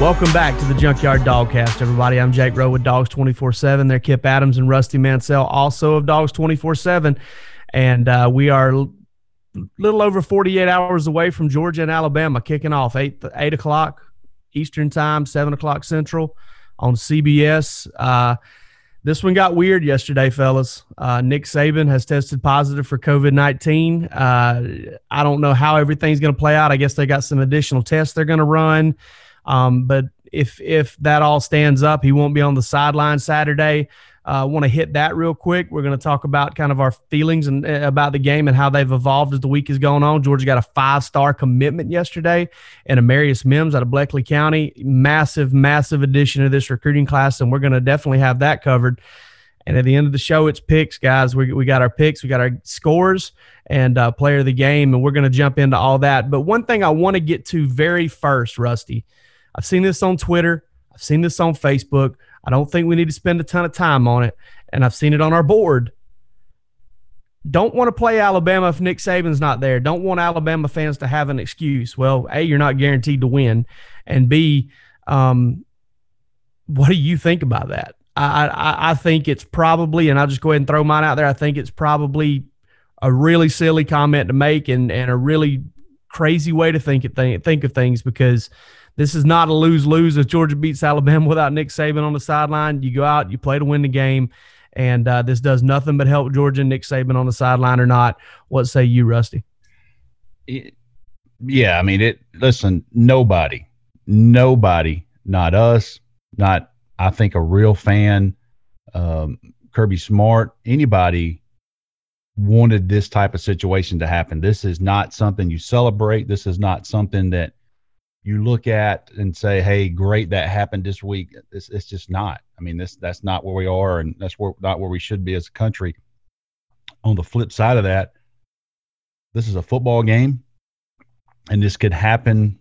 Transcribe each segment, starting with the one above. Welcome back to the Junkyard Dogcast, everybody. I'm Jake Rowe with Dogs 24-7. They're Kip Adams and Rusty Mansell, also of Dogs 24-7. And we are a little over 48 hours away from Georgia and Alabama kicking off 8 o'clock Eastern time, 7 o'clock Central on CBS. This one got weird yesterday, fellas. Nick Saban has tested positive for COVID-19. I don't know how everything's going to play out. I guess they got some additional tests they're going to run. But if that all stands up, he won't be on the sideline Saturday. I want to hit that real quick. We're going to talk about kind of our feelings and about the game and how they've evolved as the week has gone on. Georgia got a 5-star commitment yesterday, and Amarius Mims out of Bleckley County, massive, massive addition to this recruiting class, and we're going to definitely have that covered. And at the end of the show, it's picks, guys. We got our picks, we got our scores, and player of the game, and we're going to jump into all that. But one thing I want to get to very first, Rusty, I've seen this on Twitter. I've seen this on Facebook. I don't think we need to spend a ton of time on it. And I've seen it on our board. Don't want to play Alabama if Nick Saban's not there. Don't want Alabama fans to have an excuse. Well, A, you're not guaranteed to win. And B, what do you think about that? I think it's probably, and I'll just go ahead and throw mine out there, I think it's probably a really silly comment to make and a really crazy way to think of things, because this is not a lose-lose. If Georgia beats Alabama without Nick Saban on the sideline, you go out, you play to win the game, and this does nothing but help Georgia and Nick Saban on the sideline or not. What say you, Rusty? Yeah, I mean, listen, nobody, not us, not, I think, a real fan, Kirby Smart, anybody wanted this type of situation to happen. This is not something you celebrate. This is not something that you look at and say, hey, great, that happened this week. It's just not. I mean, that's not where we are, and not where we should be as a country. On the flip side of that, this is a football game, and this could happen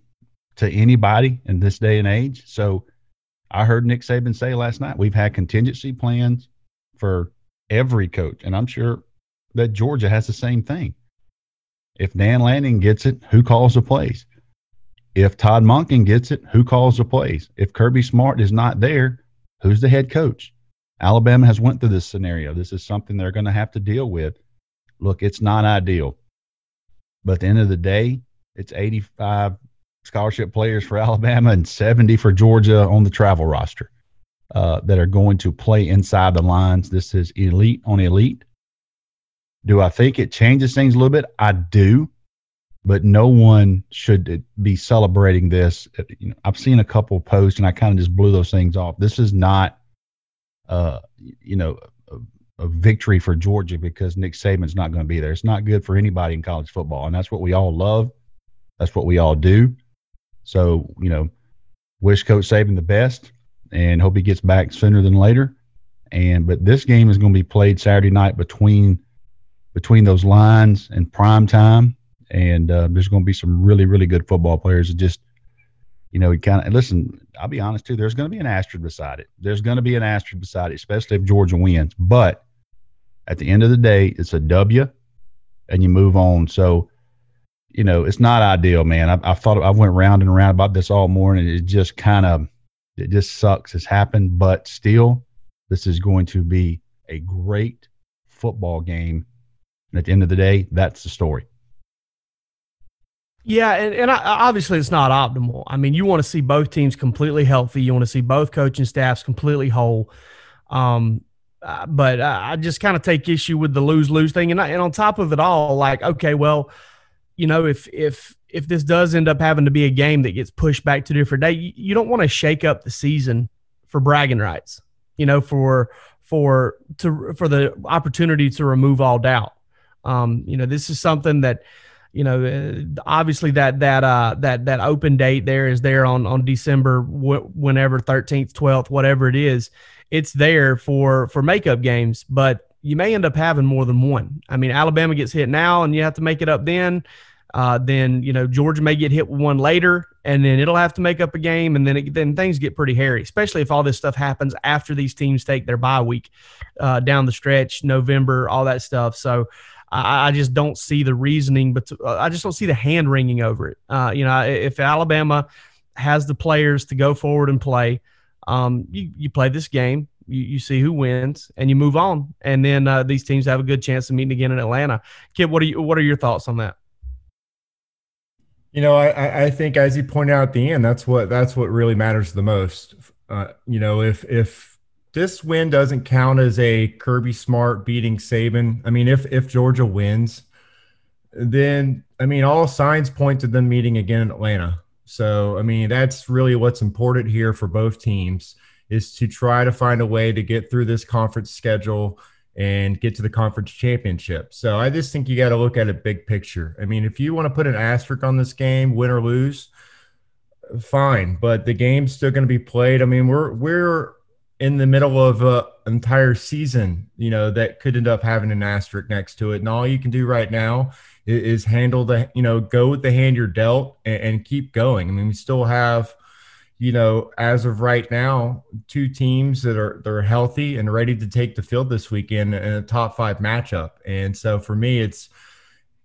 to anybody in this day and age. So I heard Nick Saban say last night, we've had contingency plans for every coach, and I'm sure that Georgia has the same thing. If Dan Lanning gets it, who calls the plays? If Todd Monken gets it, who calls the plays? If Kirby Smart is not there, who's the head coach? Alabama has went through this scenario. This is something they're going to have to deal with. Look, it's not ideal. But at the end of the day, it's 85 scholarship players for Alabama and 70 for Georgia on the travel roster that are going to play inside the lines. This is elite on elite. Do I think it changes things a little bit? I do. But no one should be celebrating this. You know, I've seen a couple of posts, and I kind of just blew those things off. This is not, a victory for Georgia because Nick Saban's not going to be there. It's not good for anybody in college football, and that's what we all love. That's what we all do. So, you know, wish Coach Saban the best, and hope he gets back sooner than later. But this game is going to be played Saturday night between those lines and prime time. And there's going to be some really, really good football players. That just, you know, listen, I'll be honest too, there's going to be an asterisk beside it. Especially if Georgia wins. But at the end of the day, it's a W, and you move on. So, you know, it's not ideal, man. I thought I went round and round about this all morning. It just sucks. It's happened. But still, this is going to be a great football game. And at the end of the day, that's the story. Yeah, and obviously it's not optimal. I mean, you want to see both teams completely healthy. You want to see both coaching staffs completely whole. But I just kind of take issue with the lose-lose thing. And on top of it all, like, okay, well, you know, if this does end up having to be a game that gets pushed back to a different day, you don't want to shake up the season for bragging rights. you know, for the opportunity to remove all doubt. You know, this is something that, you know, obviously that open date there is there on December, whenever 13th, 12th, whatever it is, it's there for makeup games, but you may end up having more than one. I mean, Alabama gets hit now and you have to make it up then. Then, you know, Georgia may get hit with one later and then it'll have to make up a game. And then things get pretty hairy, especially if all this stuff happens after these teams take their bye week, down the stretch, November, all that stuff. So I just don't see the reasoning, but I just don't see the hand wringing over it. You know, if Alabama has the players to go forward and play, you play this game, you see who wins and you move on. And then these teams have a good chance of meeting again in Atlanta. Kip, what are your thoughts on that? You know, I think as you pointed out at the end, that's what really matters the most. You know, if this win doesn't count as a Kirby Smart beating Saban, I mean, if Georgia wins, then, I mean, all signs point to them meeting again in Atlanta. So, I mean, that's really what's important here for both teams is to try to find a way to get through this conference schedule and get to the conference championship. So I just think you got to look at it big picture. I mean, if you want to put an asterisk on this game, win or lose, fine. But the game's still going to be played. I mean, we're in the middle of an entire season, you know, that could end up having an asterisk next to it. And all you can do right now is handle the, you know, go with the hand you're dealt and keep going. I mean, we still have, you know, as of right now, two teams that are healthy and ready to take the field this weekend in a top five matchup. And so for me, it's,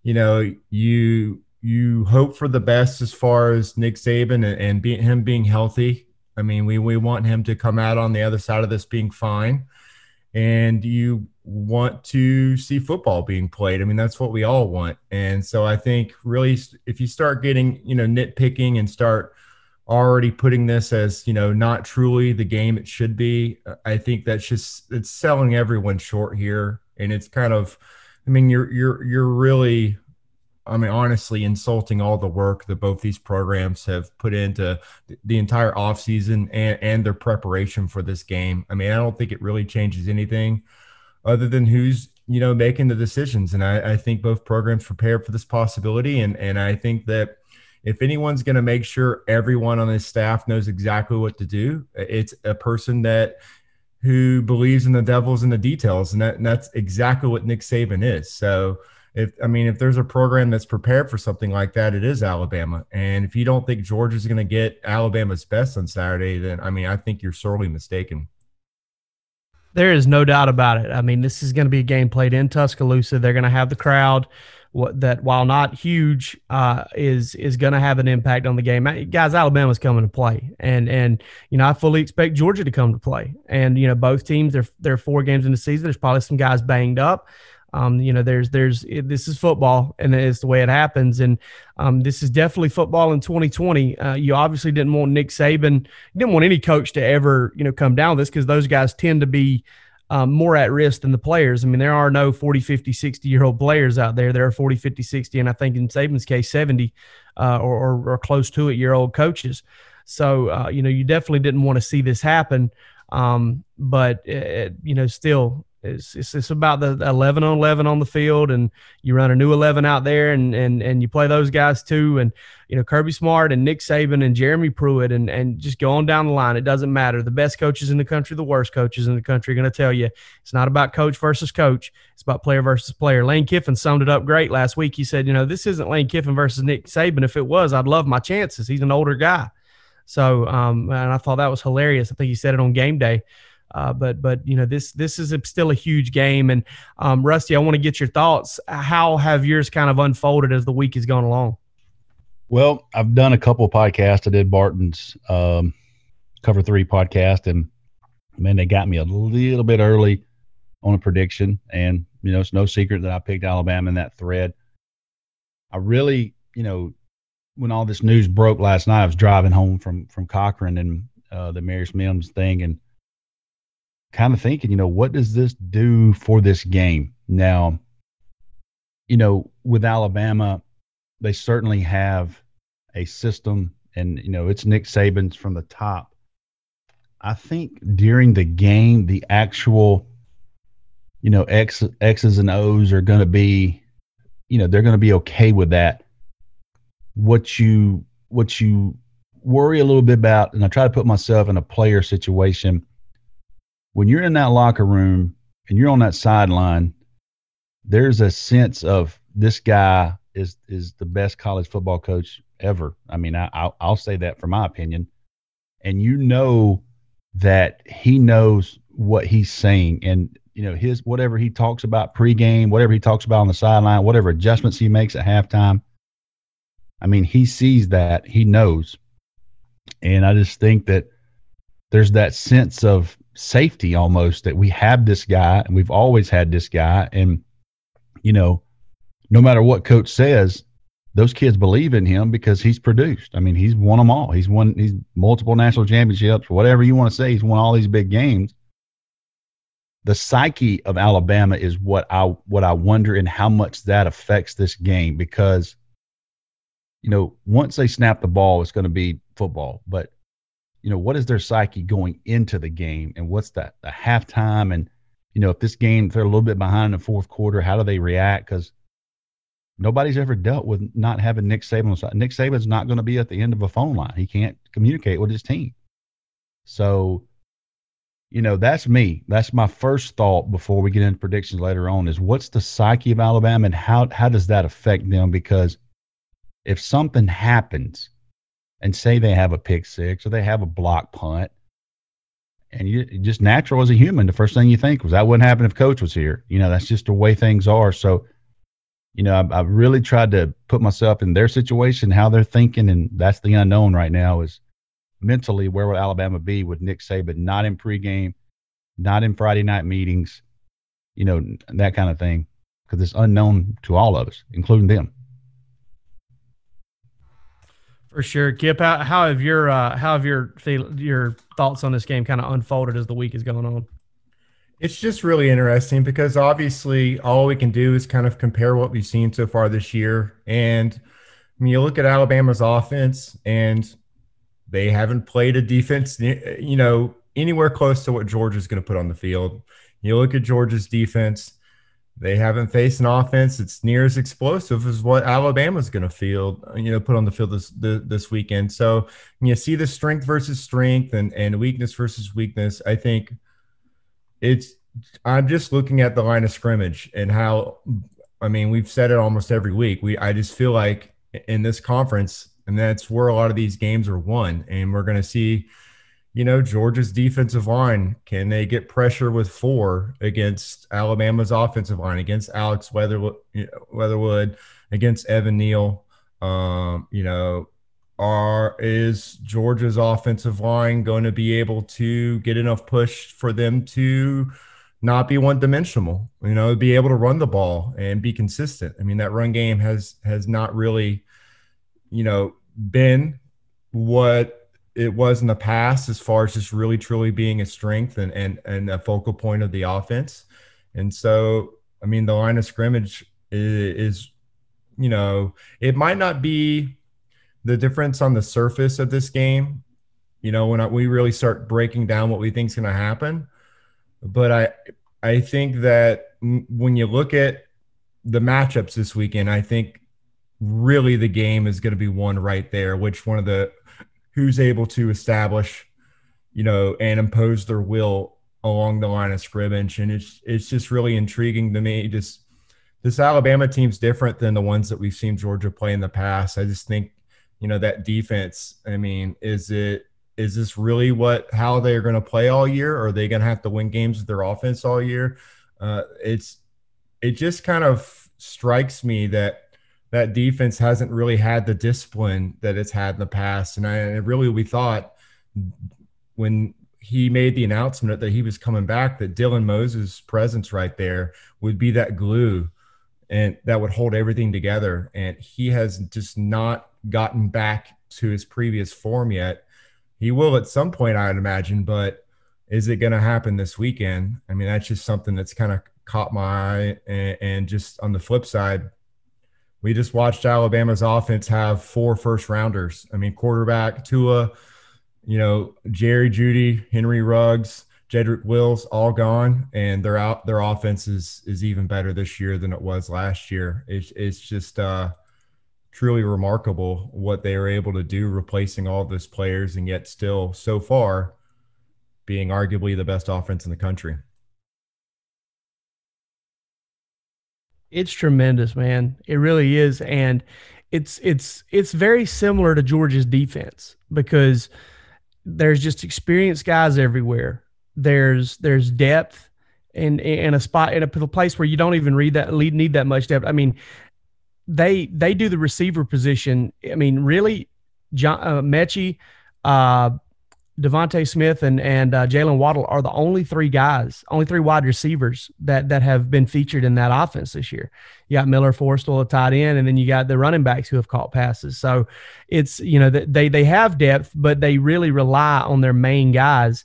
you know, you hope for the best as far as Nick Saban and him being healthy. I mean, we want him to come out on the other side of this being fine. And you want to see football being played. I mean, that's what we all want. And so I think really if you start getting, you know, nitpicking and start already putting this as, you know, not truly the game it should be, I think that's just, it's selling everyone short here. And it's kind of, I mean, you're really, I mean, honestly insulting all the work that both these programs have put into the entire offseason and their preparation for this game. I mean, I don't think it really changes anything other than who's, you know, making the decisions. And I think both programs prepared for this possibility. And I think that if anyone's going to make sure everyone on his staff knows exactly what to do, it's a person who believes in the devil's in the details. And that's exactly what Nick Saban is. So if there's a program that's prepared for something like that, it is Alabama. And if you don't think Georgia's going to get Alabama's best on Saturday, then, I mean, I think you're sorely mistaken. There is no doubt about it. I mean, this is going to be a game played in Tuscaloosa. They're going to have the crowd that, while not huge, is going to have an impact on the game. Guys, Alabama's coming to play, and you know, I fully expect Georgia to come to play. And you know, both teams, they're four games in the season. There's probably some guys banged up. You know, this is football, and it's the way it happens. And this is definitely football in 2020. You obviously didn't want Nick Saban, you didn't want any coach to ever, you know, come down with this, because those guys tend to be more at risk than the players. I mean, there are no 40, 50, 60-year-old players out there. There are 40, 50, 60, and I think in Saban's case, 70 or close to it, year-old coaches. So, you know, you definitely didn't want to see this happen. But you know, still, it's about the 11 on 11 on the field, and you run a new 11 out there, and you play those guys too. And, you know, Kirby Smart and Nick Saban and Jeremy Pruitt and just go on down the line. It doesn't matter. The best coaches in the country, the worst coaches in the country are going to tell you it's not about coach versus coach. It's about player versus player. Lane Kiffin summed it up great last week. He said, you know, this isn't Lane Kiffin versus Nick Saban. If it was, I'd love my chances. He's an older guy. So, and I thought that was hilarious. I think he said it on game day. But you know, this is still a huge game. And Rusty, I want to get your thoughts. How have yours kind of unfolded as the week has gone along? Well, I've done a couple of podcasts. I did Barton's Cover 3 podcast, and man, they got me a little bit early on a prediction. And you know, it's no secret that I picked Alabama in that thread. I really, you know, when all this news broke last night, I was driving home from Cochran and the Amarius Mims thing, and kind of thinking, you know, what does this do for this game? Now, you know, with Alabama, they certainly have a system, and, you know, it's Nick Saban's from the top. I think during the game, the actual, you know, X's and O's are going to be, you know, they're going to be okay with that. What you worry a little bit about, and I try to put myself in a player situation, when you're in that locker room and you're on that sideline, there's a sense of this guy is the best college football coach ever. I mean, I'll say that for my opinion. And you know that he knows what he's saying, and you know his whatever he talks about pregame, whatever he talks about on the sideline, whatever adjustments he makes at halftime. I mean, he sees that, he knows, and I just think that there's that sense of safety almost that we have this guy, and we've always had this guy, and you know, no matter what coach says, those kids believe in him because he's produced. I mean, he's won them all. He's multiple national championships, whatever you want to say. He's won all these big games. The psyche of Alabama is what I wonder, and how much that affects this game, because, you know, once they snap the ball, it's going to be football. But, you know, what is their psyche going into the game, and what's that the halftime? And, you know, if this game, if they're a little bit behind in the fourth quarter, how do they react? Because nobody's ever dealt with not having Nick Saban on the side. Nick Saban's not going to be at the end of a phone line. He can't communicate with his team. So, you know, that's me. That's my first thought before we get into predictions later on, is what's the psyche of Alabama, and how does that affect them? Because if something happens, and say they have a pick six or they have a block punt, and you just natural as a human, the first thing you think was that wouldn't happen if coach was here. You know, that's just the way things are. So, you know, I've really tried to put myself in their situation, how they're thinking, and that's the unknown right now, is mentally where will Alabama be with Nick Saban not in pregame, not in Friday night meetings, you know, that kind of thing, because it's unknown to all of us, including them. For sure, Kip. How have your thoughts on this game kind of unfolded as the week is going on? It's just really interesting, because obviously all we can do is kind of compare what we've seen so far this year. And when you look at Alabama's offense, and they haven't played a defense, you know, anywhere close to what Georgia's going to put on the field. You look at Georgia's defense, they haven't faced an offense that's near as explosive as what Alabama's going to put on the field this weekend. So you see the strength versus strength and weakness versus weakness. I think I'm just looking at the line of scrimmage and how, I mean, we've said it almost every week. I just feel like in this conference, and that's where a lot of these games are won. And we're going to see, you know, Georgia's defensive line, can they get pressure with four against Alabama's offensive line, against Alex Weatherwood, against Evan Neal, you know, is Georgia's offensive line going to be able to get enough push for them to not be one-dimensional, you know, be able to run the ball and be consistent? I mean, that run game has not really, you know, been what it was in the past as far as just really truly being a strength and a focal point of the offense. And so, I mean, the line of scrimmage is, you know, it might not be the difference on the surface of this game, you know, when we really start breaking down what we think is going to happen. But I think that when you look at the matchups this weekend, I think really the game is going to be won right there, which one of the who's able to establish, you know, and impose their will along the line of scrimmage. And it's just really intriguing to me. Just this Alabama team's different than the ones that we've seen Georgia play in the past. I just think, you know, that defense, I mean, is this really how they're going to play all year? Or are they going to have to win games with their offense all year? It just kind of strikes me that defense hasn't really had the discipline that it's had in the past. And we thought when he made the announcement that he was coming back, that Dylan Moses' presence right there would be that glue and that would hold everything together. And he has just not gotten back to his previous form yet. He will at some point, I would imagine, but is it going to happen this weekend? I mean, that's just something that's kind of caught my eye. And just on the flip side, we just watched Alabama's offense have 4 first rounders. I mean, quarterback Tua, you know, Jerry Jeudy, Henry Ruggs, Jedrick Wills, all gone, and they're out. Their offense is even better this year than it was last year. It's just truly remarkable what they were able to do, replacing all those players, and yet still, so far, being arguably the best offense in the country. It's tremendous, man. It really is, and it's very similar to Georgia's defense because there's just experienced guys everywhere. There's depth and a spot in a place where you don't even need that much depth. I mean, they do the receiver position. I mean, really, Mechie, Devontae Smith, and Jaylen Waddle are the only three wide receivers that have been featured in that offense this year. You got Miller, Forrestal, a tight end, and then you got the running backs who have caught passes. So it's, you know, they have depth, but they really rely on their main guys.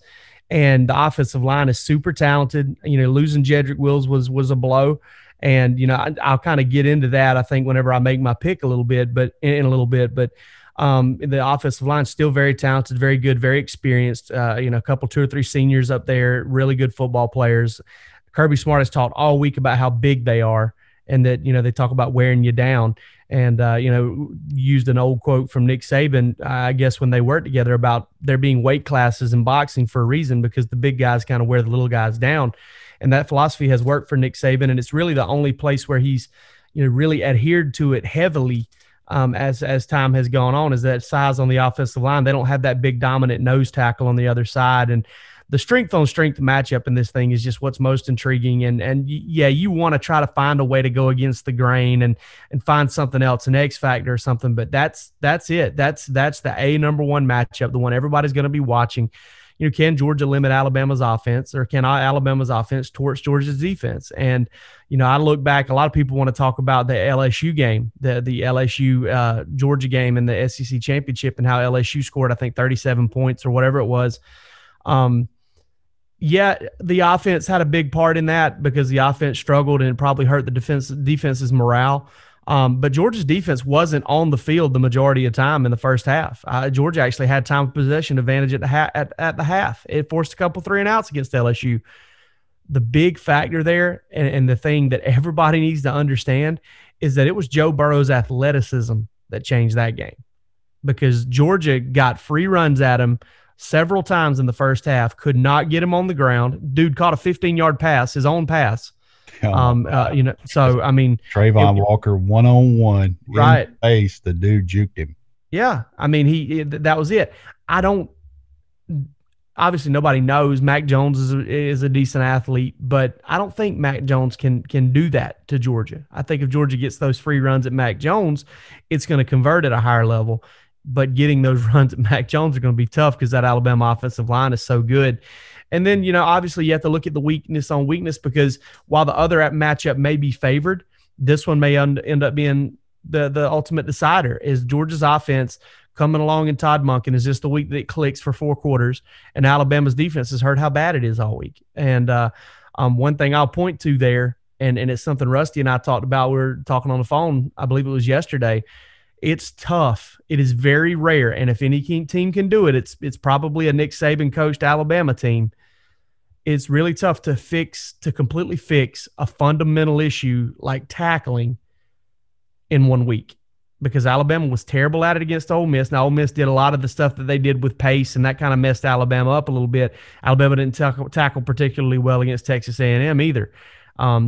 And the offensive line is super talented. You know, losing Jedrick Wills was a blow. And, you know, I'll kind of get into that, I think, whenever I make my pick a little bit. But the offensive line is still very talented, very good, very experienced. You know, a couple, two or three seniors up there, really good football players. Kirby Smart has talked all week about how big they are and that, you know, they talk about wearing you down. And, you know, used an old quote from Nick Saban, I guess, when they worked together about there being weight classes in boxing for a reason because the big guys kind of wear the little guys down. And that philosophy has worked for Nick Saban, and it's really the only place where he's, you know, really adhered to it heavily as time has gone on is that size on the offensive line. They don't have that big dominant nose tackle on the other side. And the strength on strength matchup in this thing is just what's most intriguing. And yeah, you want to try to find a way to go against the grain and find something else, an X factor or something, but that's it. That's the number one matchup, the one everybody's going to be watching. You know, can Georgia limit Alabama's offense or can Alabama's offense torch Georgia's defense? And, you know, I look back, a lot of people want to talk about the LSU game, the LSU Georgia game in the SEC championship and how LSU scored, I think 37 points or whatever it was. Yeah, the offense had a big part in that because the offense struggled and it probably hurt the defense's morale. But Georgia's defense wasn't on the field the majority of the time in the first half. Georgia actually had time of possession advantage at the half. It forced a couple 3-and-outs against LSU. The big factor there and the thing that everybody needs to understand is that it was Joe Burrow's athleticism that changed that game because Georgia got free runs at him several times in the first half, could not get him on the ground. Dude caught a 15-yard pass, his own pass. You know, so I mean, Trayvon Walker 1-on-1, right? In face, the dude juked him. Yeah, I mean, that was it. Obviously, nobody knows Mac Jones is a decent athlete, but I don't think Mac Jones can do that to Georgia. I think if Georgia gets those free runs at Mac Jones, it's going to convert at a higher level. But getting those runs at Mac Jones are going to be tough because that Alabama offensive line is so good. And then, you know, obviously you have to look at the weakness on weakness because while the other matchup may be favored, this one may end up being the ultimate decider. Is Georgia's offense coming along in Todd Monken? Is this the week that it clicks for four quarters? And Alabama's defense has heard how bad it is all week. And one thing I'll point to there, and it's something Rusty and I talked about. We were talking on the phone, I believe it was yesterday. It's tough. It is very rare. And if any team can do it, it's probably a Nick Saban coached Alabama team. It's really tough to completely fix a fundamental issue like tackling in 1 week because Alabama was terrible at it against Ole Miss. Now, Ole Miss did a lot of the stuff that they did with pace, and that kind of messed Alabama up a little bit. Alabama didn't tackle particularly well against Texas A&M either.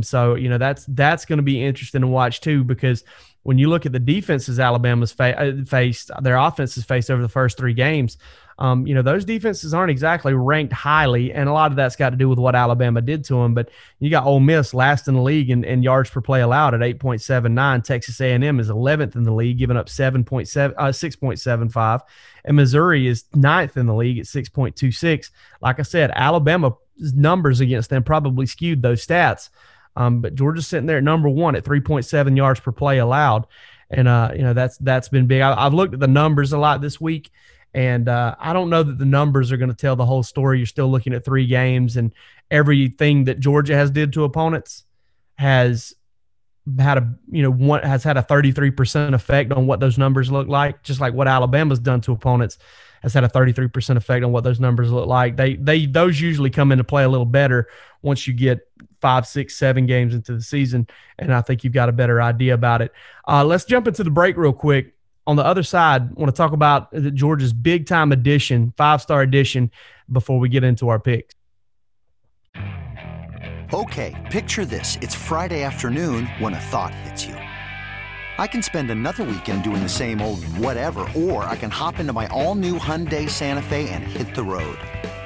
So, you know, that's going to be interesting to watch too because – when you look at the defenses Alabama's faced, their offenses faced over the first three games, you know, those defenses aren't exactly ranked highly, and a lot of that's got to do with what Alabama did to them. But you got Ole Miss last in the league in yards per play allowed at 8.79. Texas A&M is 11th in the league, giving up 6.75. And Missouri is 9th in the league at 6.26. Like I said, Alabama's numbers against them probably skewed those stats. But Georgia's sitting there at number one at 3.7 yards per play allowed. And, you know, that's been big. I've looked at the numbers a lot this week, and I don't know that the numbers are going to tell the whole story. You're still looking at three games, and everything that Georgia has did to opponents has had a, you know, one has had a 33% effect on what those numbers look like, just like what Alabama's done to opponents has had a 33% effect on what those numbers look like. They those usually come into play a little better once you get 5, 6, 7 games into the season, and I think you've got a better idea about it. Let's jump into the break real quick. On the other side, I want to talk about Georgia's big-time edition, five-star edition, before we get into our picks. Okay, picture this. It's Friday afternoon when a thought hits you. I can spend another weekend doing the same old whatever, or I can hop into my all-new Hyundai Santa Fe and hit the road.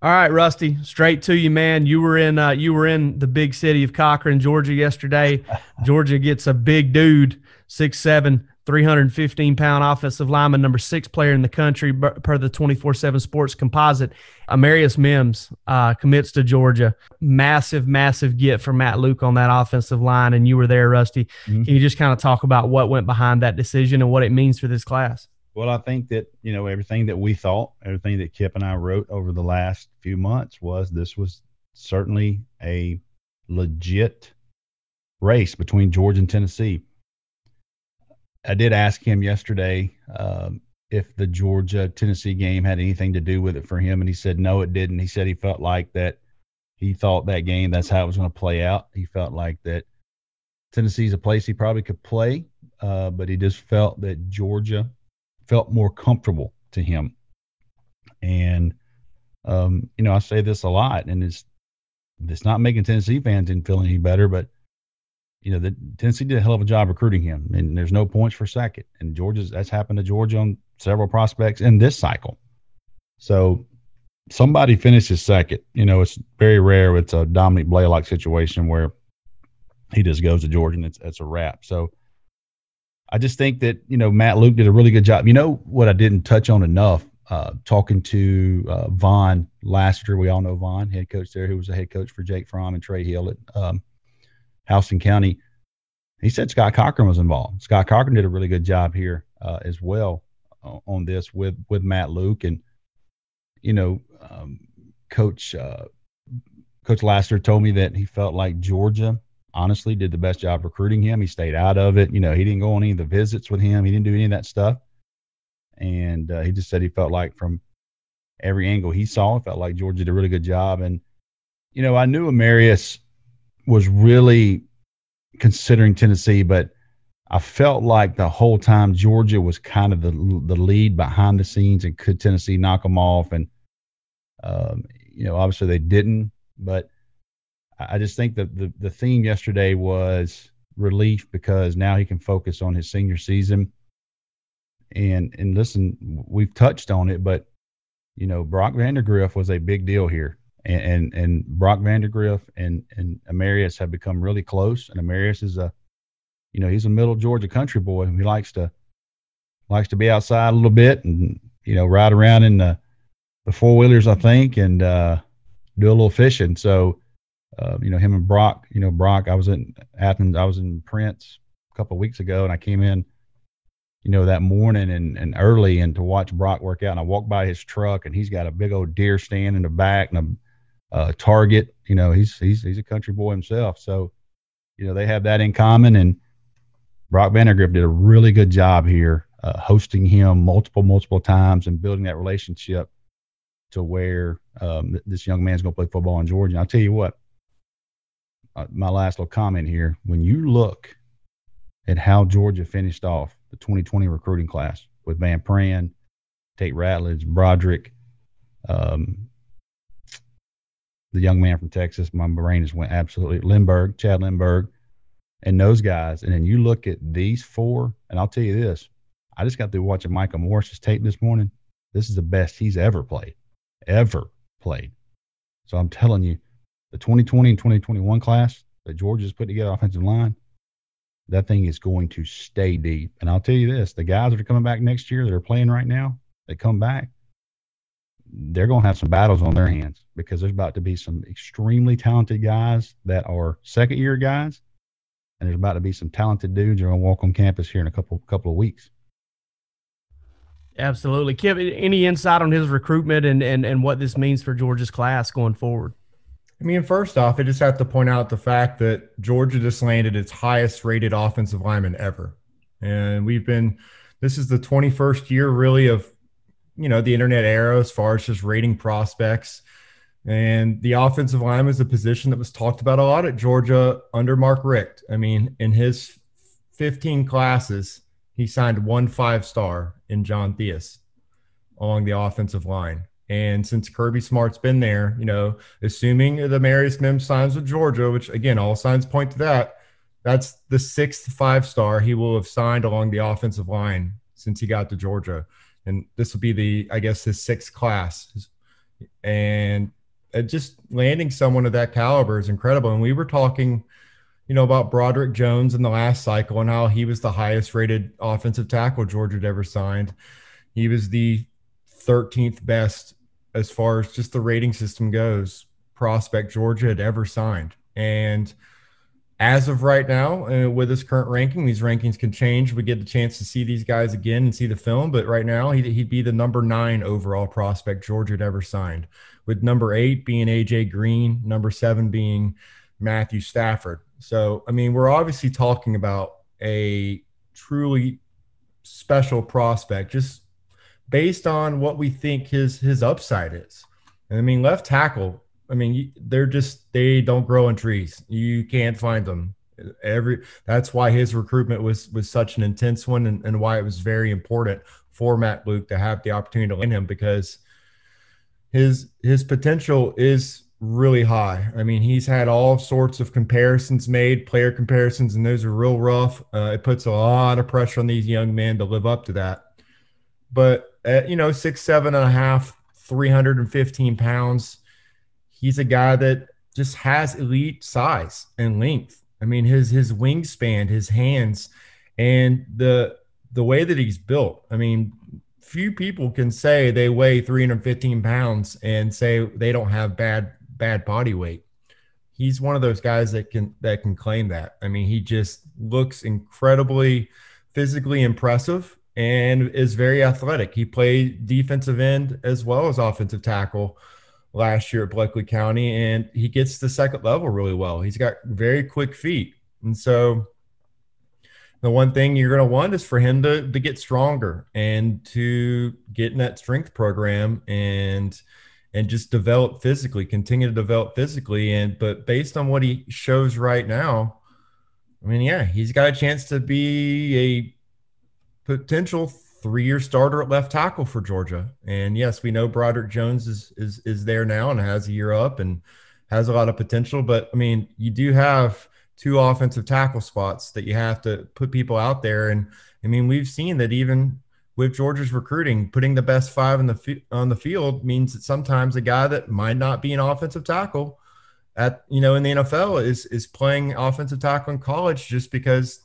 All right, Rusty, straight to you, man. You were in the big city of Cochran, Georgia yesterday. Georgia gets a big dude, 6'7", 315-pound offensive lineman, number 6 player in the country per the 24/7 Sports composite. Amarius Mims commits to Georgia. Massive, massive get for Matt Luke on that offensive line, and you were there, Rusty. Mm-hmm. Can you just kind of talk about what went behind that decision and what it means for this class? Well, I think that, you know, everything that we thought, everything that Kip and I wrote over the last few months was this was certainly a legit race between Georgia and Tennessee. I did ask him yesterday if the Georgia-Tennessee game had anything to do with it for him, and he said no, it didn't. He said he felt like that he thought that game, that's how it was going to play out. He felt like that Tennessee's a place he probably could play, but he just felt that Georgia felt more comfortable to him. And, you know, I say this a lot, and it's not making Tennessee fans didn't feel any better, but you know, the Tennessee did a hell of a job recruiting him, and there's no points for second. And that's happened to Georgia on several prospects in this cycle. So somebody finishes second. You know, it's very rare. It's a Dominic Blaylock situation where he just goes to Georgia and it's a wrap. So I just think that, you know, Matt Luke did a really good job. You know what I didn't touch on enough, talking to Vaughn last year. We all know Vaughn, head coach there, who was the head coach for Jake Fromm and Trey Hill at Houston County. He said Scott Cochran was involved. Scott Cochran did a really good job here as well on this with Matt Luke. And, you know, Coach Laster told me that he felt like Georgia honestly did the best job recruiting him. He stayed out of it. You know, he didn't go on any of the visits with him. He didn't do any of that stuff. And he just said he felt like from every angle he saw, it felt like Georgia did a really good job. And, you know, I knew Amarius was really considering Tennessee, but I felt like the whole time Georgia was kind of the lead behind the scenes, and could Tennessee knock them off? And, you know, obviously they didn't, but I just think that the theme yesterday was relief, because now he can focus on his senior season. And listen, we've touched on it, but, you know, Brock Vandergriff was a big deal here. And Brock Vandergriff and Amarius have become really close. And Amarius is he's a middle Georgia country boy. He likes to be outside a little bit and, you know, ride around in the four-wheelers, I think, and do a little fishing. So, you know, him and Brock, you know, I was in Athens. I was in Prince a couple of weeks ago, and I came in, you know, that morning and early, and to watch Brock work out. And I walked by his truck, and he's got a big old deer stand in the back and a target. You know, he's a country boy himself, so, you know, they have that in common. And Brock Vandergriff did a really good job here, hosting him multiple times and building that relationship to where this young man's going to play football in Georgia. And I'll tell you what, my last little comment here: when you look at how Georgia finished off the 2020 recruiting class with Van Pran, Tate Ratledge, Broderick, the young man from Texas, my brain just went absolutely, Chad Lindbergh, and those guys. And then you look at these four, and I'll tell you this, I just got through watching Michael Morris's tape this morning. This is the best he's ever played. So I'm telling you, the 2020 and 2021 class that Georgia's put together offensive line, that thing is going to stay deep. And I'll tell you this, the guys that are coming back next year that are playing right now, they come back, they're going to have some battles on their hands because there's about to be some extremely talented guys that are second-year guys, and there's about to be some talented dudes that are going to walk on campus here in a couple of weeks. Absolutely. Kip, any insight on his recruitment and what this means for Georgia's class going forward? I mean, first off, I just have to point out the fact that Georgia just landed its highest-rated offensive lineman ever. And this is the 21st year, really, of, you know, the internet era as far as just rating prospects. And the offensive line was a position that was talked about a lot at Georgia under Mark Richt. I mean, in his 15 classes, he signed 1 5-star in John Theus along the offensive line. And since Kirby Smart's been there, you know, assuming the Amarius Mims signs with Georgia, which, again, all signs point to that, that's the 6th 5-star he will have signed along the offensive line since he got to Georgia. And this will be his 6th class. And just landing someone of that caliber is incredible. And we were talking, you know, about Broderick Jones in the last cycle and how he was the highest-rated offensive tackle Georgia had ever signed. He was the 13th best as far as just the rating system goes, prospect Georgia had ever signed. And as of right now, with his current ranking, these rankings can change. We get the chance to see these guys again and see the film. But right now, he'd be the number 9 overall prospect Georgia had ever signed, with number 8 being A.J. Green, number 7 being Matthew Stafford. So, I mean, we're obviously talking about a truly special prospect, just based on what we think his upside is. And I mean, left tackle, I mean, they don't grow on trees. You can't find them. That's why his recruitment was such an intense one and why it was very important for Matt Luke to have the opportunity to land him, because his potential is really high. I mean, he's had all sorts of comparisons made, player comparisons, and those are real rough. It puts a lot of pressure on these young men to live up to that. But, 6'7.5", 315 pounds, he's a guy that just has elite size and length. I mean, his wingspan, his hands, and the way that he's built. I mean, few people can say they weigh 315 pounds and say they don't have bad body weight. He's one of those guys that can claim that. I mean, he just looks incredibly physically impressive and is very athletic. He played defensive end as well as offensive tackle last year at Bleckley County, and he gets the second level really well. He's got very quick feet. And so the one thing you're going to want is for him to get stronger and to get in that strength program and just develop physically, continue to develop physically. But based on what he shows right now, I mean, yeah, he's got a chance to be a potential three-year starter at left tackle for Georgia. And yes, we know Broderick Jones is there now and has a year up and has a lot of potential. But I mean, you do have 2 offensive tackle spots that you have to put people out there. And I mean, we've seen that even with Georgia's recruiting, putting the best 5 on the field means that sometimes a guy that might not be an offensive tackle in the NFL is playing offensive tackle in college, just because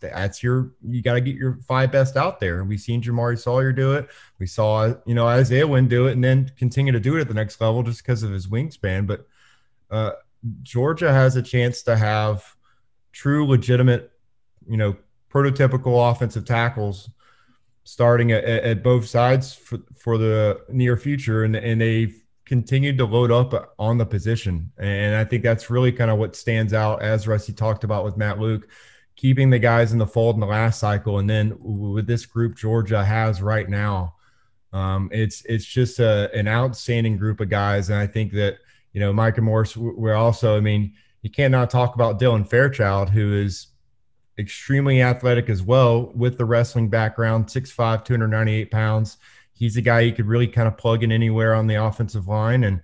you got to get your 5 best out there. And we've seen Jamari Sawyer do it. We saw, Isaiah Wynn do it and then continue to do it at the next level just because of his wingspan. But Georgia has a chance to have true, legitimate, prototypical offensive tackles starting at both sides for the near future. And they've continued to load up on the position. And I think that's really kind of what stands out, as Rusty talked about with Matt Luke, keeping the guys in the fold in the last cycle. And then with this group Georgia has right now, it's just an outstanding group of guys. And I think that, Micah Morris, we're also, I mean, you cannot talk about Dylan Fairchild, who is extremely athletic as well with the wrestling background, 6'5", 298 pounds. He's a guy you could really kind of plug in anywhere on the offensive line. And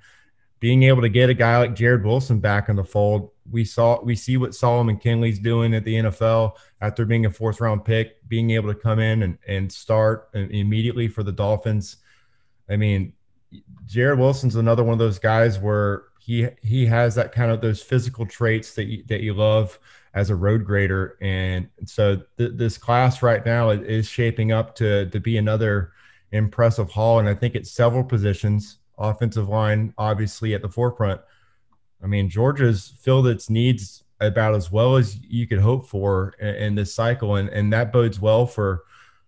being able to get a guy like Jared Wilson back in the fold. We see what Solomon Kinley's doing at the NFL after being a fourth-round pick, being able to come in and start immediately for the Dolphins. I mean, Jared Wilson's another one of those guys where he has that kind of those physical traits that you love as a road grader. And so this class right now is shaping up to be another impressive haul. And I think it's several positions, offensive line, obviously at the forefront. I mean, Georgia's filled its needs about as well as you could hope for in this cycle. And that bodes well for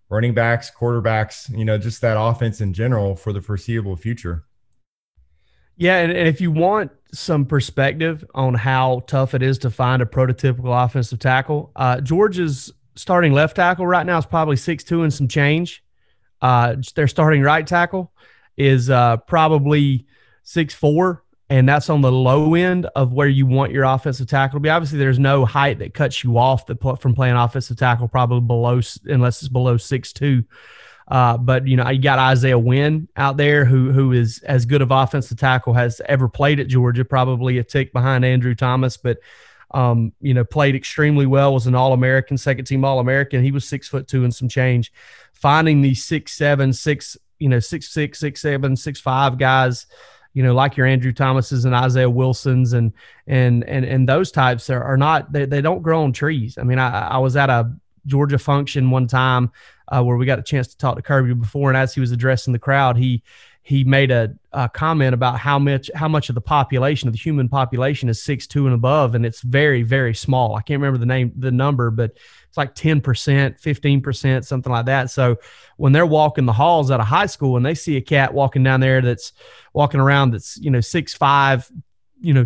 running backs, quarterbacks, just that offense in general for the foreseeable future. Yeah, and if you want some perspective on how tough it is to find a prototypical offensive tackle, Georgia's starting left tackle right now is probably 6'2" and some change. Their starting right tackle is probably 6'4", and that's on the low end of where you want your offensive tackle to be. Obviously, there's no height that cuts you off from playing offensive tackle, probably below, unless it's below 6'2". But, you got Isaiah Wynn out there who is as good of offensive tackle has ever played at Georgia, probably a tick behind Andrew Thomas, but, played extremely well, was an All-American, second-team All-American. He was 6'2" and some change. Finding these 6'7", 6'5" guys, like your Andrew Thomases and Isaiah Wilsons and those types are not – they don't grow on trees. I mean, I was at a Georgia function one time where we got a chance to talk to Kirby before, and as he was addressing the crowd, he made a comment about how much of the population, of the human population, is 6'2" and above, and it's very, very small. I can't remember the number, but it's like 10%, 15%, something like that. So when they're walking the halls out of high school and they see a cat walking down there that's walking around that's 6'5",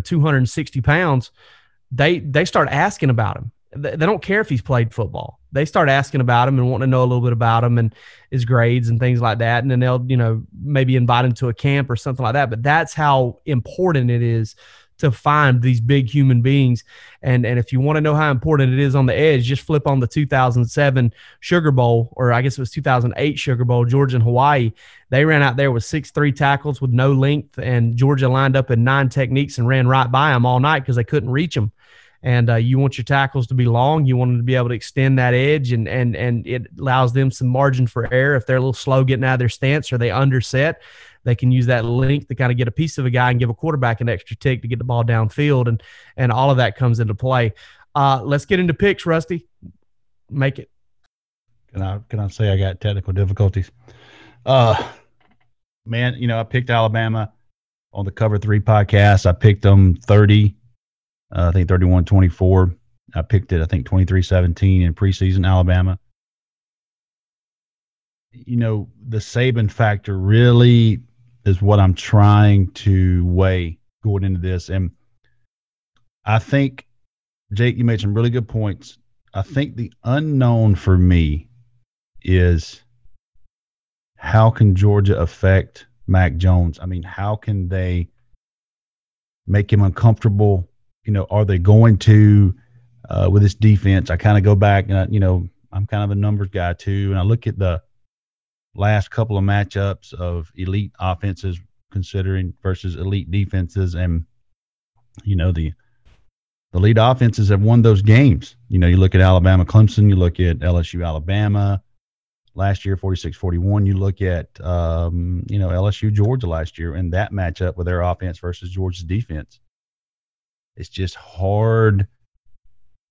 260 pounds, they start asking about him. They don't care if he's played football. They start asking about him and wanting to know a little bit about him and his grades and things like that. And then they'll, maybe invite him to a camp or something like that. But that's how important it is to find these big human beings. And if you want to know how important it is on the edge, just flip on the 2007 Sugar Bowl, or I guess it was 2008 Sugar Bowl, Georgia and Hawaii. They ran out there with 6'3" tackles with no length, and Georgia lined up in 9 techniques and ran right by them all night because they couldn't reach them. And you want your tackles to be long. You want them to be able to extend that edge, and it allows them some margin for error. If they're a little slow getting out of their stance or they underset, they can use that length to kind of get a piece of a guy and give a quarterback an extra tick to get the ball downfield, and all of that comes into play. Let's get into picks, Rusty. Make it. Can I say I got technical difficulties? I picked Alabama on the Cover 3 podcast. I picked them 30. I think 31-24. I picked it, I think, 23-17 in preseason Alabama. The Saban factor really is what I'm trying to weigh going into this. And I think, Jake, you made some really good points. I think the unknown for me is how can Georgia affect Mac Jones? I mean, how can they make him uncomfortable? Are they going to, with this defense, I kind of go back and, I'm kind of a numbers guy too. And I look at the last couple of matchups of elite offenses considering versus elite defenses. And, the elite offenses have won those games. You look at Alabama, Clemson, you look at LSU, Alabama last year, 46-41. You look at, LSU, Georgia last year and that matchup with their offense versus Georgia's defense. It's just hard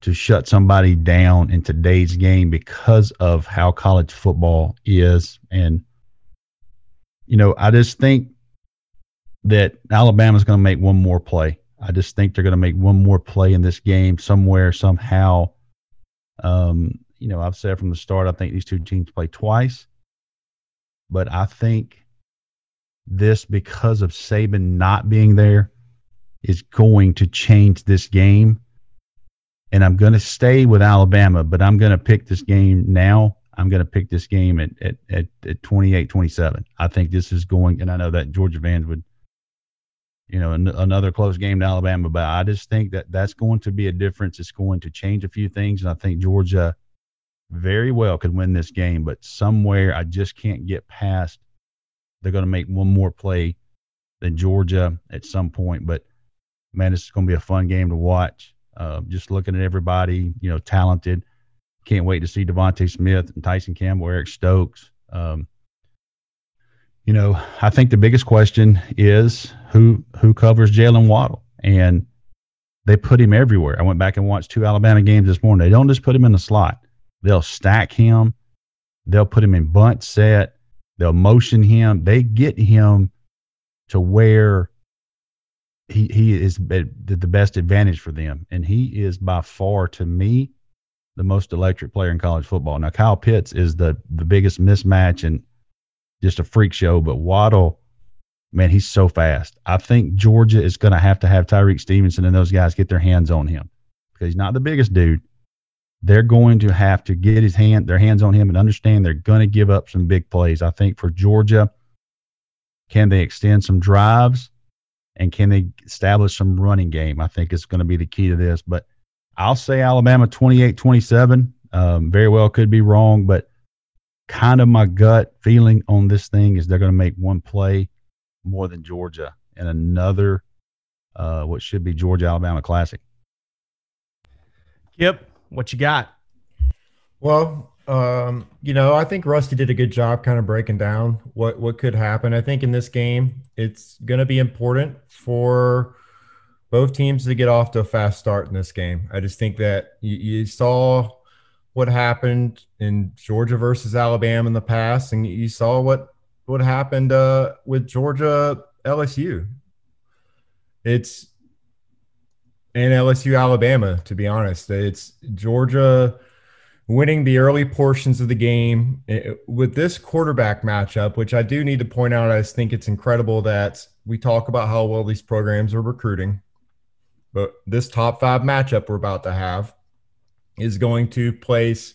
to shut somebody down in today's game because of how college football is. And, I just think that Alabama's going to make one more play. I just think they're going to make one more play in this game somewhere, somehow. I've said from the start, I think these two teams play twice. But I think this, because of Saban not being there, is going to change this game. And I'm going to stay with Alabama, but I'm going to pick this game now. I'm going to pick this game at 28-27. I think this is going, and I know that Georgia fans would, another close game to Alabama, but I just think that that's going to be a difference. It's going to change a few things, and I think Georgia very well could win this game, but somewhere I just can't get past they're going to make one more play. than Georgia at some point. But, man, this is going to be a fun game to watch. Just looking at everybody, you know, talented. Can't wait to see Devontae Smith and Tyson Campbell, Eric Stokes. You know, I think the biggest question is who covers Jaylen Waddle. And they put him everywhere. I went back and watched two Alabama games this morning. They don't just put him in the slot. They'll stack him. They'll put him in bunt set. They'll motion him. They get him to where he is at the best advantage for them. And he is by far, to me, the most electric player in college football. Now, Kyle Pitts is the biggest mismatch and just a freak show. But Waddle, man, he's so fast. I think Georgia is going to have Tyreek Stevenson and those guys get their hands on him because he's not the biggest dude. They're going to have to get their hands on him and understand they're going to give up some big plays. I think for Georgia, can they extend some drives and can they establish some running game? I think it's going to be the key to this. But I'll say Alabama 28-27. Very well could be wrong, but kind of my gut feeling on this thing is they're going to make one play more than Georgia and another what should be Georgia-Alabama Classic. Yep. What you got? Well, you know, I think Rusty did a good job kind of breaking down what could happen. I think in this game, it's going to be important for both teams to get off to a fast start in this game. I just think that you saw what happened in Georgia versus Alabama in the past, and you saw what happened with Georgia-LSU. And LSU, Alabama, to be honest. It's Georgia winning the early portions of the game with this quarterback matchup, which I do need to point out. I just think it's incredible that we talk about how well these programs are recruiting. But this top five matchup we're about to have is going to place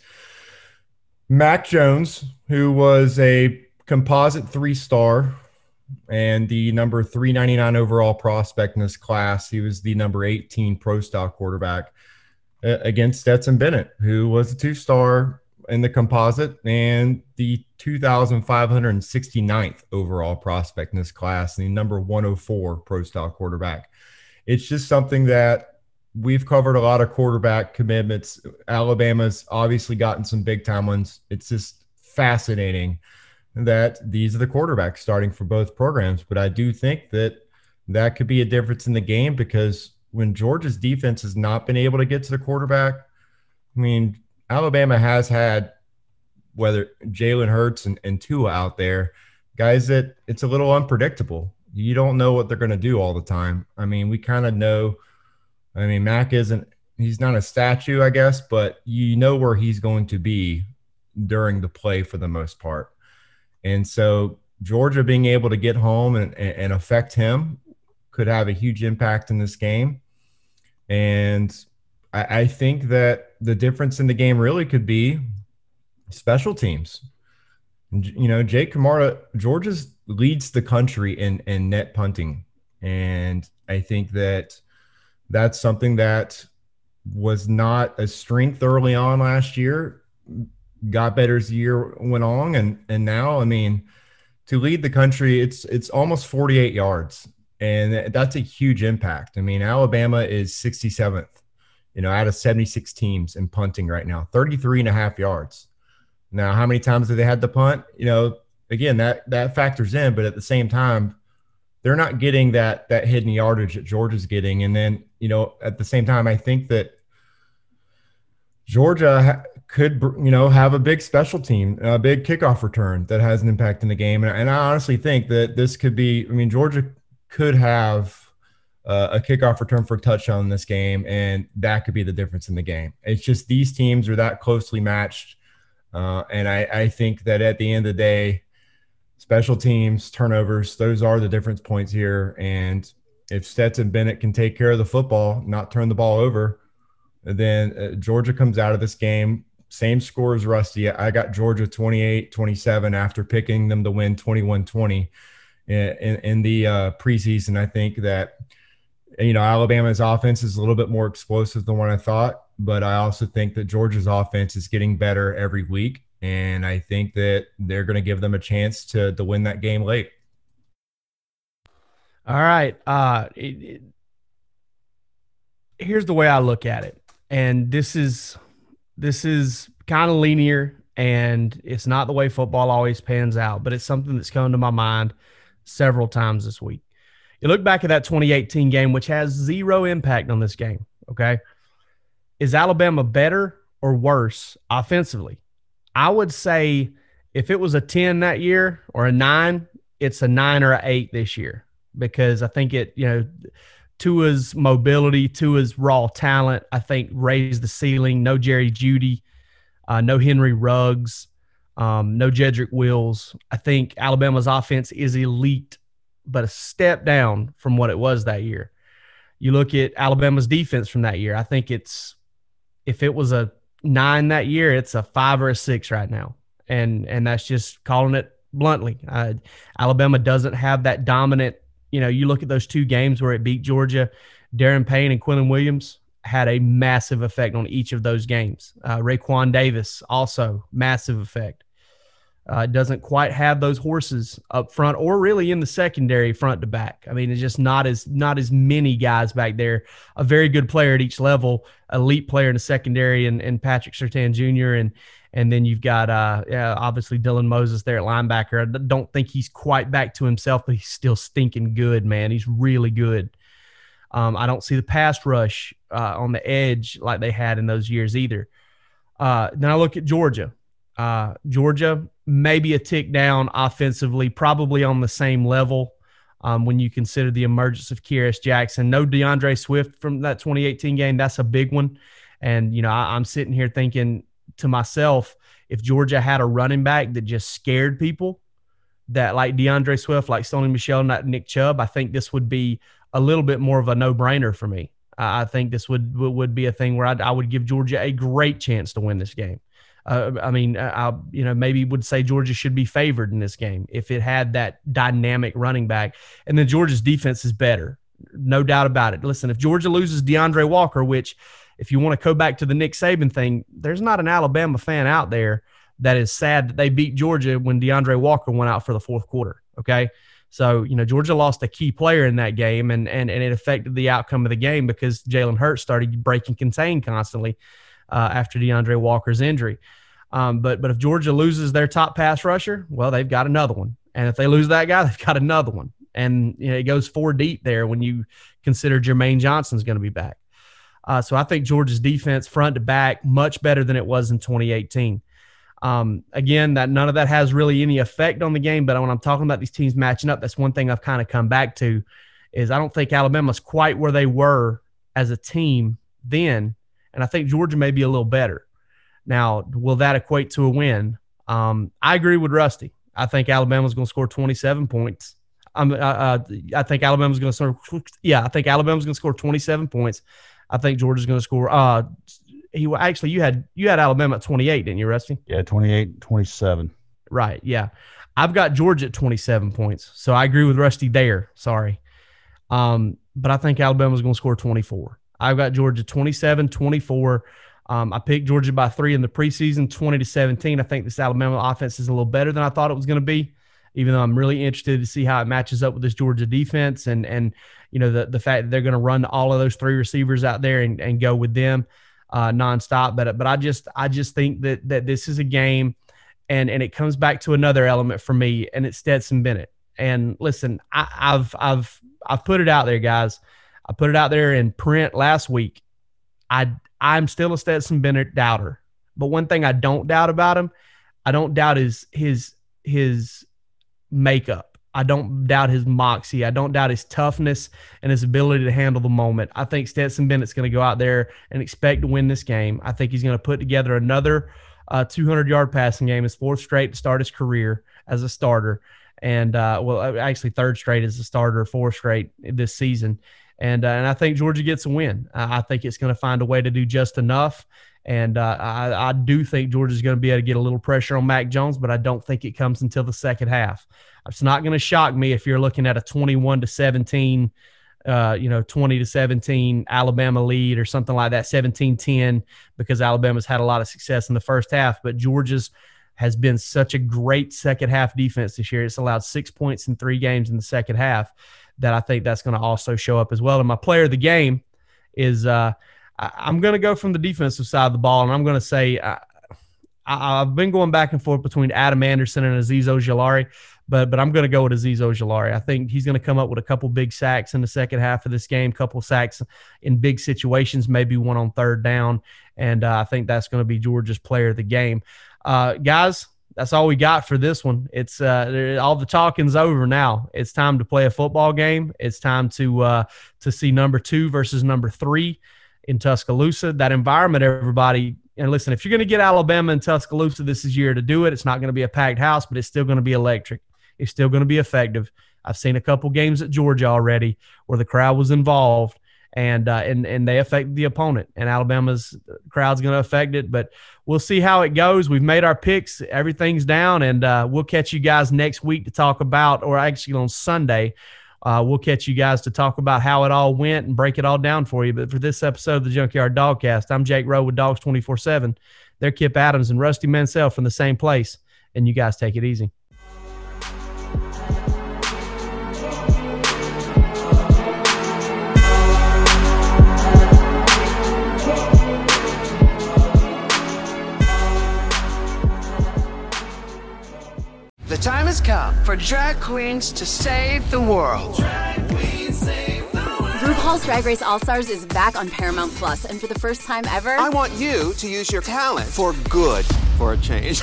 Mac Jones, who was a composite three-star and the number 399 overall prospect in this class. He was the number 18 pro-style quarterback against Stetson Bennett, who was a two-star in the composite and the 2,569th overall prospect in this class, the number 104 pro-style quarterback. It's just something that we've covered a lot of quarterback commitments. Alabama's obviously gotten some big-time ones. It's just fascinating that these are the quarterbacks starting for both programs. But I do think that could be a difference in the game because when Georgia's defense has not been able to get to the quarterback, I mean, Alabama has had, whether Jalen Hurts and Tua out there, guys that it's a little unpredictable. You don't know what they're going to do all the time. I mean, we kind of know. I mean, Mac isn't – he's not a statue, I guess, but you know where he's going to be during the play for the most part. And so Georgia being able to get home and affect him could have a huge impact in this game. And I think that the difference in the game really could be special teams. You know, Jake Camarda, Georgia leads the country in net punting. And I think that that's something that was not a strength early on last year. Got better as the year went on, and now, I mean, to lead the country, it's almost 48 yards, and that's a huge impact. I mean, Alabama is 67th, you know, out of 76 teams in punting right now, 33 and a half yards. Now, how many times have they had to punt? You know, again, that factors in, but at the same time, they're not getting that hidden yardage that Georgia's getting. And then, you know, at the same time, I think that Georgia could, you know, have a big special team, a big kickoff return that has an impact in the game. And I honestly think that this could be, I mean, Georgia could have a kickoff return for a touchdown in this game, and that could be the difference in the game. It's just these teams are that closely matched. And I think that at the end of the day, special teams, turnovers, those are the difference points here. And if Stetson Bennett can take care of the football, not turn the ball over, then Georgia comes out of this game. Same score as Rusty. I got Georgia 28-27 after picking them to win 21-20 in the preseason. I think that, you know, Alabama's offense is a little bit more explosive than what I thought, but I also think that Georgia's offense is getting better every week, and I think that they're going to give them a chance to win that game late. All right. Here's the way I look at it. And this is kind of linear, and it's not the way football always pans out, but it's something that's come to my mind several times this week. You look back at that 2018 game, which has zero impact on this game, okay? Is Alabama better or worse offensively? I would say if it was a 10 that year or a 9, it's a 9 or an 8 this year, because I think it, you know, Tua's mobility, Tua's raw talent, I think, raised the ceiling. No Jerry Jeudy, no Henry Ruggs, no Jedrick Wills. I think Alabama's offense is elite, but a step down from what it was that year. You look at Alabama's defense from that year. I think it's, if it was a 9 that year, it's a 5 or a 6 right now. And that's just calling it bluntly. Alabama doesn't have that dominant, you know, you look at those two games where it beat Georgia, Darren Payne and Quinlan Williams had a massive effect on each of those games. Raekwon Davis, also massive effect. Doesn't quite have those horses up front or really in the secondary front to back. I mean, it's just not as many guys back there. A very good player at each level, elite player in the secondary, and Patrick Surtain Jr. And then you've got obviously Dylan Moses there at linebacker. I don't think he's quite back to himself, but he's still stinking good, man. He's really good. I don't see the pass rush on the edge like they had in those years either. Then I look at Georgia. Georgia, maybe a tick down offensively, probably on the same level when you consider the emergence of Kyrus Jackson. No DeAndre Swift from that 2018 game. That's a big one. And, you know, I'm sitting here thinking to myself, if Georgia had a running back that just scared people, that like DeAndre Swift, like Sony Michel, not Nick Chubb, I think this would be a little bit more of a no-brainer for me. I think this would be a thing where I would give Georgia a great chance to win this game. I maybe would say Georgia should be favored in this game if it had that dynamic running back. And then Georgia's defense is better, no doubt about it. Listen, if Georgia loses DeAndre Walker, which if you want to go back to the Nick Saban thing, there's not an Alabama fan out there that is sad that they beat Georgia when DeAndre Walker went out for the fourth quarter, okay? So, you know, Georgia lost a key player in that game, and it affected the outcome of the game because Jalen Hurts started breaking contain constantly after DeAndre Walker's injury. But if Georgia loses their top pass rusher, well, they've got another one. And if they lose that guy, they've got another one. And, you know, it goes 4 deep there when you consider Jermaine Johnson's going to be back. So I think Georgia's defense front to back much better than it was in 2018. Again, that none of that has really any effect on the game, but when I'm talking about these teams matching up, that's one thing I've kind of come back to is I don't think Alabama's quite where they were as a team then. And I think Georgia may be a little better. Now, will that equate to a win? I agree with Rusty. I think Alabama's going to score 27 points. I think Alabama's going to score 27 points. I think Georgia's going to score. You had Alabama at 28, didn't you, Rusty? Yeah, 28, 27. Right. Yeah, I've got Georgia at 27 points. So I agree with Rusty there. Sorry, but I think Alabama's going to score 24. I've got Georgia 27-24. I picked Georgia by 3 in the preseason, 20-17. I think this Alabama offense is a little better than I thought it was going to be, even though I'm really interested to see how it matches up with this Georgia defense and you know, the fact that they're going to run all of those 3 receivers out there and go with them nonstop. But I just think that this is a game, and it comes back to another element for me, and it's Stetson Bennett. And listen, I've put it out there, guys. I put it out there in print last week. I'm still a Stetson Bennett doubter, but one thing I don't doubt about him, I don't doubt his makeup. I don't doubt his moxie. I don't doubt his toughness and his ability to handle the moment. I think Stetson Bennett's going to go out there and expect to win this game. I think he's going to put together another 200-yard passing game, his 4th straight to start his career as a starter, and actually 3rd straight as a starter, 4th straight this season. And I think Georgia gets a win. I think it's going to find a way to do just enough. And I do think Georgia's going to be able to get a little pressure on Mac Jones, but I don't think it comes until the second half. It's not going to shock me if you're looking at a 21-17, 20-17 Alabama lead or something like that, 17-10, because Alabama's had a lot of success in the first half. But Georgia's has been such a great second half defense this year. It's allowed 6 points in 3 games in the second half, that I think that's going to also show up as well. And my player of the game is I'm going to go from the defensive side of the ball, and I'm going to say I've been going back and forth between Adam Anderson and Azeez Ojulari, but I'm going to go with Azeez Ojulari. I think he's going to come up with a couple big sacks in the second half of this game, couple sacks in big situations, maybe one on third down, and I think that's going to be Georgia's player of the game. Guys, that's all we got for this one. It's all the talking's over now. It's time to play a football game. It's time to see number 2 versus number 3 in Tuscaloosa. That environment, everybody. And listen, if you're going to get Alabama and Tuscaloosa, this is year to do it. It's not going to be a packed house, but it's still going to be electric. It's still going to be effective. I've seen a couple games at Georgia already where the crowd was involved, and they affect the opponent, and Alabama's crowd's going to affect it. But we'll see how it goes. We've made our picks. Everything's down, and we'll catch you guys next week to talk about, or actually on Sunday, we'll catch you guys to talk about how it all went and break it all down for you. But for this episode of the Junkyard Dogcast, I'm Jake Rowe with Dogs 24-7. They're Kip Adams and Rusty Mansell from the same place, and you guys take it easy. The time has come for drag queens to save the world. Drag queens save the world. RuPaul's Drag Race All-Stars is back on Paramount Plus, and for the first time ever, I want you to use your talent for good, for a change. 8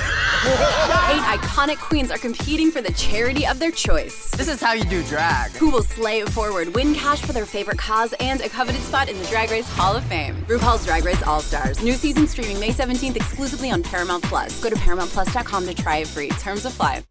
iconic queens are competing for the charity of their choice. This is how you do drag. Who will slay it forward, win cash for their favorite cause, and a coveted spot in the Drag Race Hall of Fame. RuPaul's Drag Race All-Stars. New season streaming May 17th exclusively on Paramount Plus. Go to ParamountPlus.com to try it free. Terms apply.